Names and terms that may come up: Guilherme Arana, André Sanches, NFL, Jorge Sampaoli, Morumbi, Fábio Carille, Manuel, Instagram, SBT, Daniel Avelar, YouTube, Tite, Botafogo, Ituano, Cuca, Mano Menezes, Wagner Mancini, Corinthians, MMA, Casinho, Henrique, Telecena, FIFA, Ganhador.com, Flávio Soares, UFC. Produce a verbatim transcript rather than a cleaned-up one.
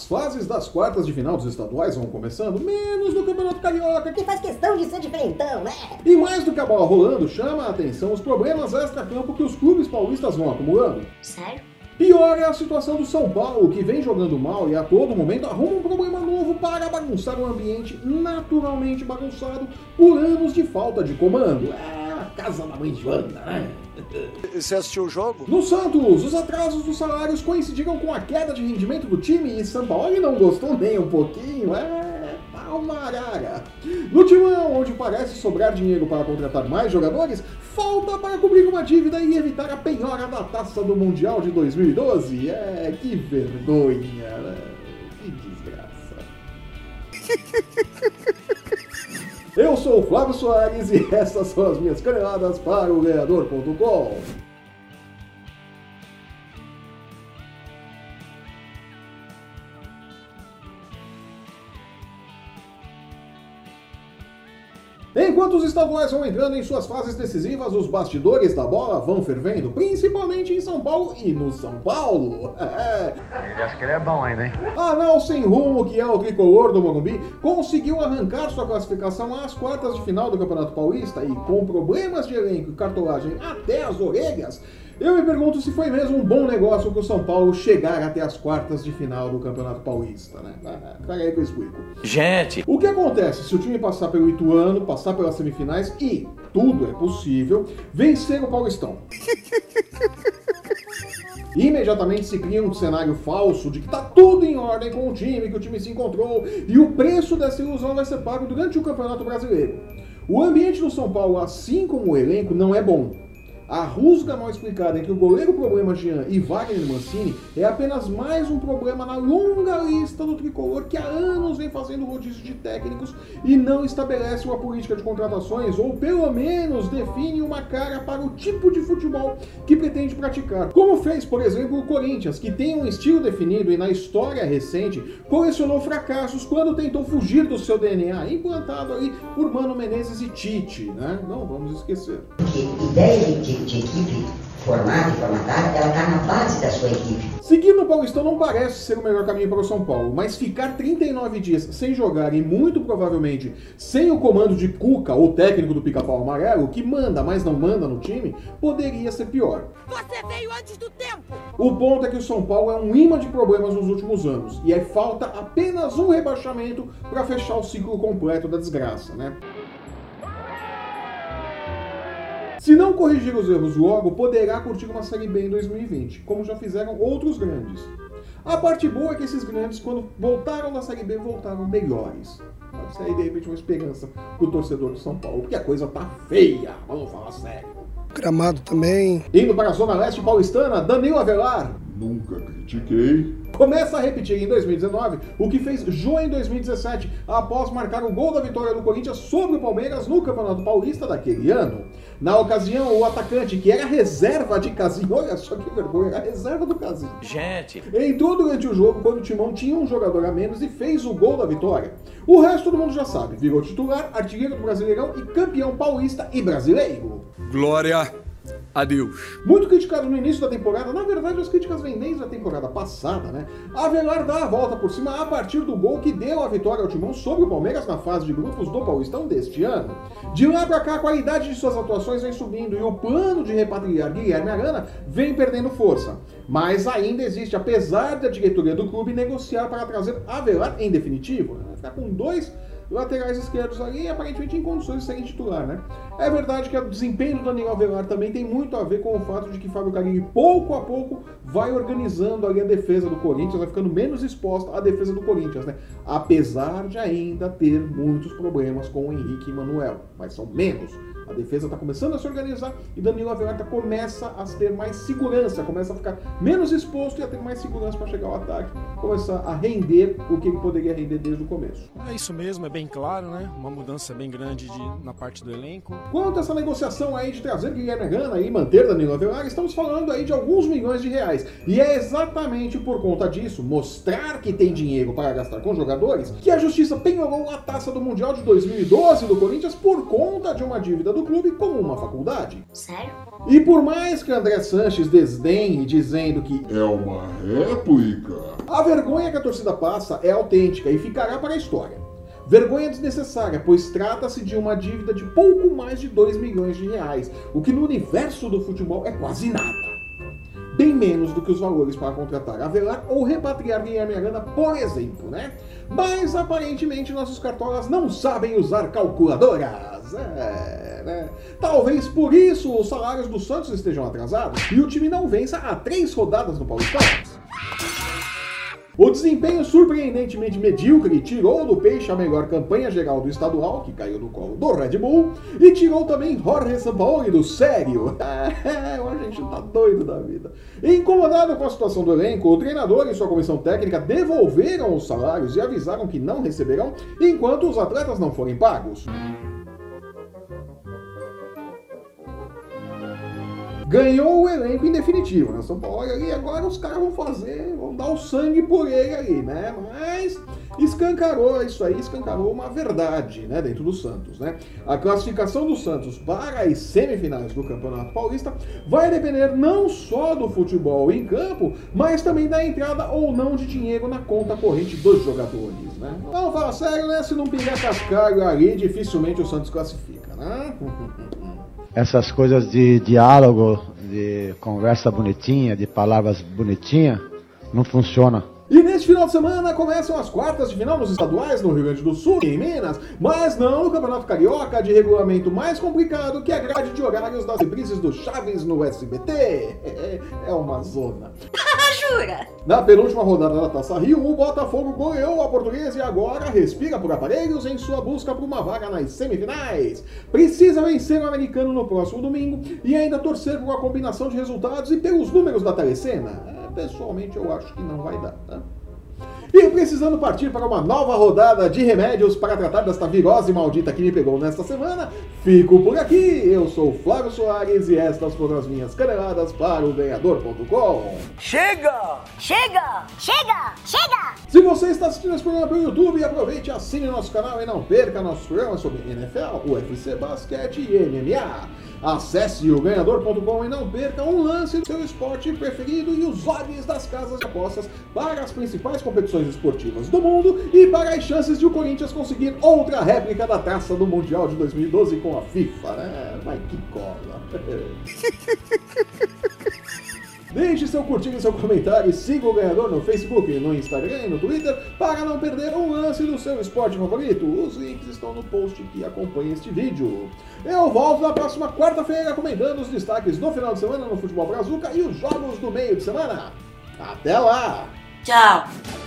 As fases das quartas de final dos estaduais vão começando, menos no Campeonato Carioca, que faz questão de ser diferentão, né? E mais do que a bola rolando, chama a atenção os problemas extra-campo que os clubes paulistas vão acumulando. Sério? Pior é a situação do São Paulo, que vem jogando mal e a todo momento arruma um problema novo para bagunçar um ambiente naturalmente bagunçado por anos de falta de comando. É a casa da mãe Joana, né? Você assistiu o jogo? No Santos, os atrasos dos salários coincidiram com a queda de rendimento do time e Sampaoli não gostou nem um pouquinho, é... palma arara. No Timão, onde parece sobrar dinheiro para contratar mais jogadores, falta para cobrir uma dívida e evitar a penhora da taça do Mundial de dois mil e doze. É... que vergonha, né? Que desgraça. Eu sou o Flávio Soares e essas são as minhas caneladas para o Ganhador ponto com. Enquanto os estaduais vão entrando em suas fases decisivas, os bastidores da bola vão fervendo, principalmente em São Paulo e no São Paulo. É. Ele acha que ele é bom ainda, hein? A Nau sem rumo, que é o tricolor do Morumbi, conseguiu arrancar sua classificação às quartas de final do Campeonato Paulista e, com problemas de elenco e cartolagem até as orelhas, eu me pergunto se foi mesmo um bom negócio pro São Paulo chegar até as quartas de final do Campeonato Paulista, né? Pega aí que eu explico. Gente! O que acontece se o time passar pelo Ituano, passar pelas semifinais e, tudo é possível, vencer o Paulistão? Imediatamente se cria um cenário falso de que tá tudo em ordem com o time, que o time se encontrou, e o preço dessa ilusão vai ser pago durante o Campeonato Brasileiro. O ambiente do São Paulo, assim como o elenco, não é bom. A rusga mal explicada entre o goleiro problema Jean e Wagner Mancini é apenas mais um problema na longa lista do tricolor que há anos vem fazendo rodízio de técnicos e não estabelece uma política de contratações ou pelo menos define uma cara para o tipo de futebol que pretende praticar. Como fez, por exemplo, o Corinthians, que tem um estilo definido e na história recente colecionou fracassos quando tentou fugir do seu D N A implantado ali por Mano Menezes e Tite, né? Não vamos esquecer. Que ideia de Tite? De equipe formada e formatada, ela está na base da sua equipe. Seguir no Paulistão não parece ser o melhor caminho para o São Paulo, mas ficar trinta e nove dias sem jogar e muito provavelmente sem o comando de Cuca, ou técnico do Pica-Pau Amarelo, que manda, mas não manda no time, poderia ser pior. Você veio antes do tempo! O ponto é que o São Paulo é um imã de problemas nos últimos anos, e aí falta apenas um rebaixamento para fechar o ciclo completo da desgraça, né? Se não corrigir os erros logo, poderá curtir uma Série B em dois mil e vinte, como já fizeram outros grandes. A parte boa é que esses grandes, quando voltaram da Série B, voltaram melhores. Pode ser aí, de repente, uma esperança pro torcedor do São Paulo, porque a coisa tá feia, vamos falar sério. Gramado também. Indo para a Zona Leste paulistana, Daniel Avelar. Nunca critiquei. Começa a repetir em dois mil e dezenove o que fez Jô em dois mil e dezessete, após marcar o gol da vitória do Corinthians sobre o Palmeiras no Campeonato Paulista daquele ano. Na ocasião, o atacante, que era reserva de Casinho, olha só que vergonha, a reserva do Casinho, gente, entrou durante o jogo quando o Timão tinha um jogador a menos e fez o gol da vitória. O resto todo mundo já sabe, virou titular, artilheiro do Brasileirão e campeão paulista e brasileiro. Glória! Adeus. Muito criticado no início da temporada, na verdade as críticas vêm desde a temporada passada, né? Avelar dá a volta por cima a partir do gol que deu a vitória ao Timão sobre o Palmeiras na fase de grupos do Paulistão deste ano. De lá pra cá, a qualidade de suas atuações vem subindo e o plano de repatriar Guilherme Arana vem perdendo força. Mas ainda existe, apesar da diretoria do clube negociar para trazer Avelar em definitivo, né? Vai ficar com dois laterais esquerdos ali, aparentemente em condições de serem titular, né? É verdade que o desempenho do Daniel Avelar também tem muito a ver com o fato de que Fábio Carille, pouco a pouco, vai organizando ali a defesa do Corinthians, vai ficando menos exposta à defesa do Corinthians, né? Apesar de ainda ter muitos problemas com o Henrique e Manuel, mas são menos. A defesa está começando a se organizar e Danilo Avelar começa a ter mais segurança, começa a ficar menos exposto e a ter mais segurança para chegar ao ataque, começar a render o que ele poderia render desde o começo. É isso mesmo, é bem claro, né? Uma mudança bem grande de, na parte do elenco. Quanto a essa negociação aí de trazer Guilherme Arana e manter Danilo Avelar, estamos falando aí de alguns milhões de reais. E é exatamente por conta disso, mostrar que tem dinheiro para gastar com jogadores, que a justiça penhorou a taça do Mundial de dois mil e doze do Corinthians por conta de uma dívida do do clube como uma faculdade. Sério? E por mais que André Sanches desdenhe dizendo que é uma réplica, a vergonha que a torcida passa é autêntica e ficará para a história. Vergonha desnecessária, pois trata-se de uma dívida de pouco mais de dois milhões de reais, o que no universo do futebol é quase nada. Bem menos do que os valores para contratar Avelar ou repatriar Guilherme Arana, por exemplo, né? Mas aparentemente nossos cartolas não sabem usar calculadoras. É, né? Talvez por isso os salários do Santos estejam atrasados e o time não vença há três rodadas no Paulistão. O desempenho surpreendentemente medíocre tirou do Peixe a melhor campanha geral do estadual, que caiu no colo do Red Bull, e tirou também Jorge Sampaoli do sério. A gente tá doido da vida. Incomodado com a situação do elenco, o treinador e sua comissão técnica devolveram os salários e avisaram que não receberão enquanto os atletas não forem pagos. Ganhou o elenco em definitivo, né? São Paulo ali, agora os caras vão fazer, vão dar o sangue por ele ali, né? Mas escancarou isso aí, escancarou uma verdade, né? Dentro do Santos, né? A classificação do Santos para as semifinais do Campeonato Paulista vai depender não só do futebol em campo, mas também da entrada ou não de dinheiro na conta corrente dos jogadores, né? Então, fala sério, né? Se não pingar cascalho ali, dificilmente o Santos classifica, né? Essas coisas de diálogo, de conversa bonitinha, de palavras bonitinha, não funciona. E neste final de semana começam as quartas de final nos estaduais no Rio Grande do Sul e em Minas, mas não no Campeonato Carioca, de regulamento mais complicado que a grade de horários das reprises do Chaves no S B T. É uma zona. Jura? Na penúltima rodada da Taça Rio, o Botafogo goleou a Portuguesa e agora respira por aparelhos em sua busca por uma vaga nas semifinais. Precisa vencer o Americano no próximo domingo e ainda torcer por uma combinação de resultados e pelos números da Telecena. Pessoalmente, eu acho que não vai dar, tá? E precisando partir para uma nova rodada de remédios para tratar desta virose maldita que me pegou nesta semana, fico por aqui. Eu sou o Flávio Soares e estas foram as minhas caneladas para o Ganhador ponto com. Chega! Chega! Chega! Chega! Se você está assistindo esse programa pelo YouTube, aproveite, assine nosso canal e não perca nossos programas sobre N F L, U F C, basquete e M M A. Acesse o Ganhador ponto com e não perca um lance do seu esporte preferido e os odds das casas de apostas para as principais competições esportivas do mundo e para as chances de o Corinthians conseguir outra réplica da taça do Mundial de dois mil e doze com a FIFA, né? Mas que cola! Deixe seu curtir e seu comentário e siga o Ganhador no Facebook, no Instagram e no Twitter para não perder um lance do seu esporte favorito. Os links estão no post que acompanha este vídeo. Eu volto na próxima quarta-feira comentando os destaques do final de semana no Futebol Brazuca e os jogos do meio de semana. Até lá! Tchau!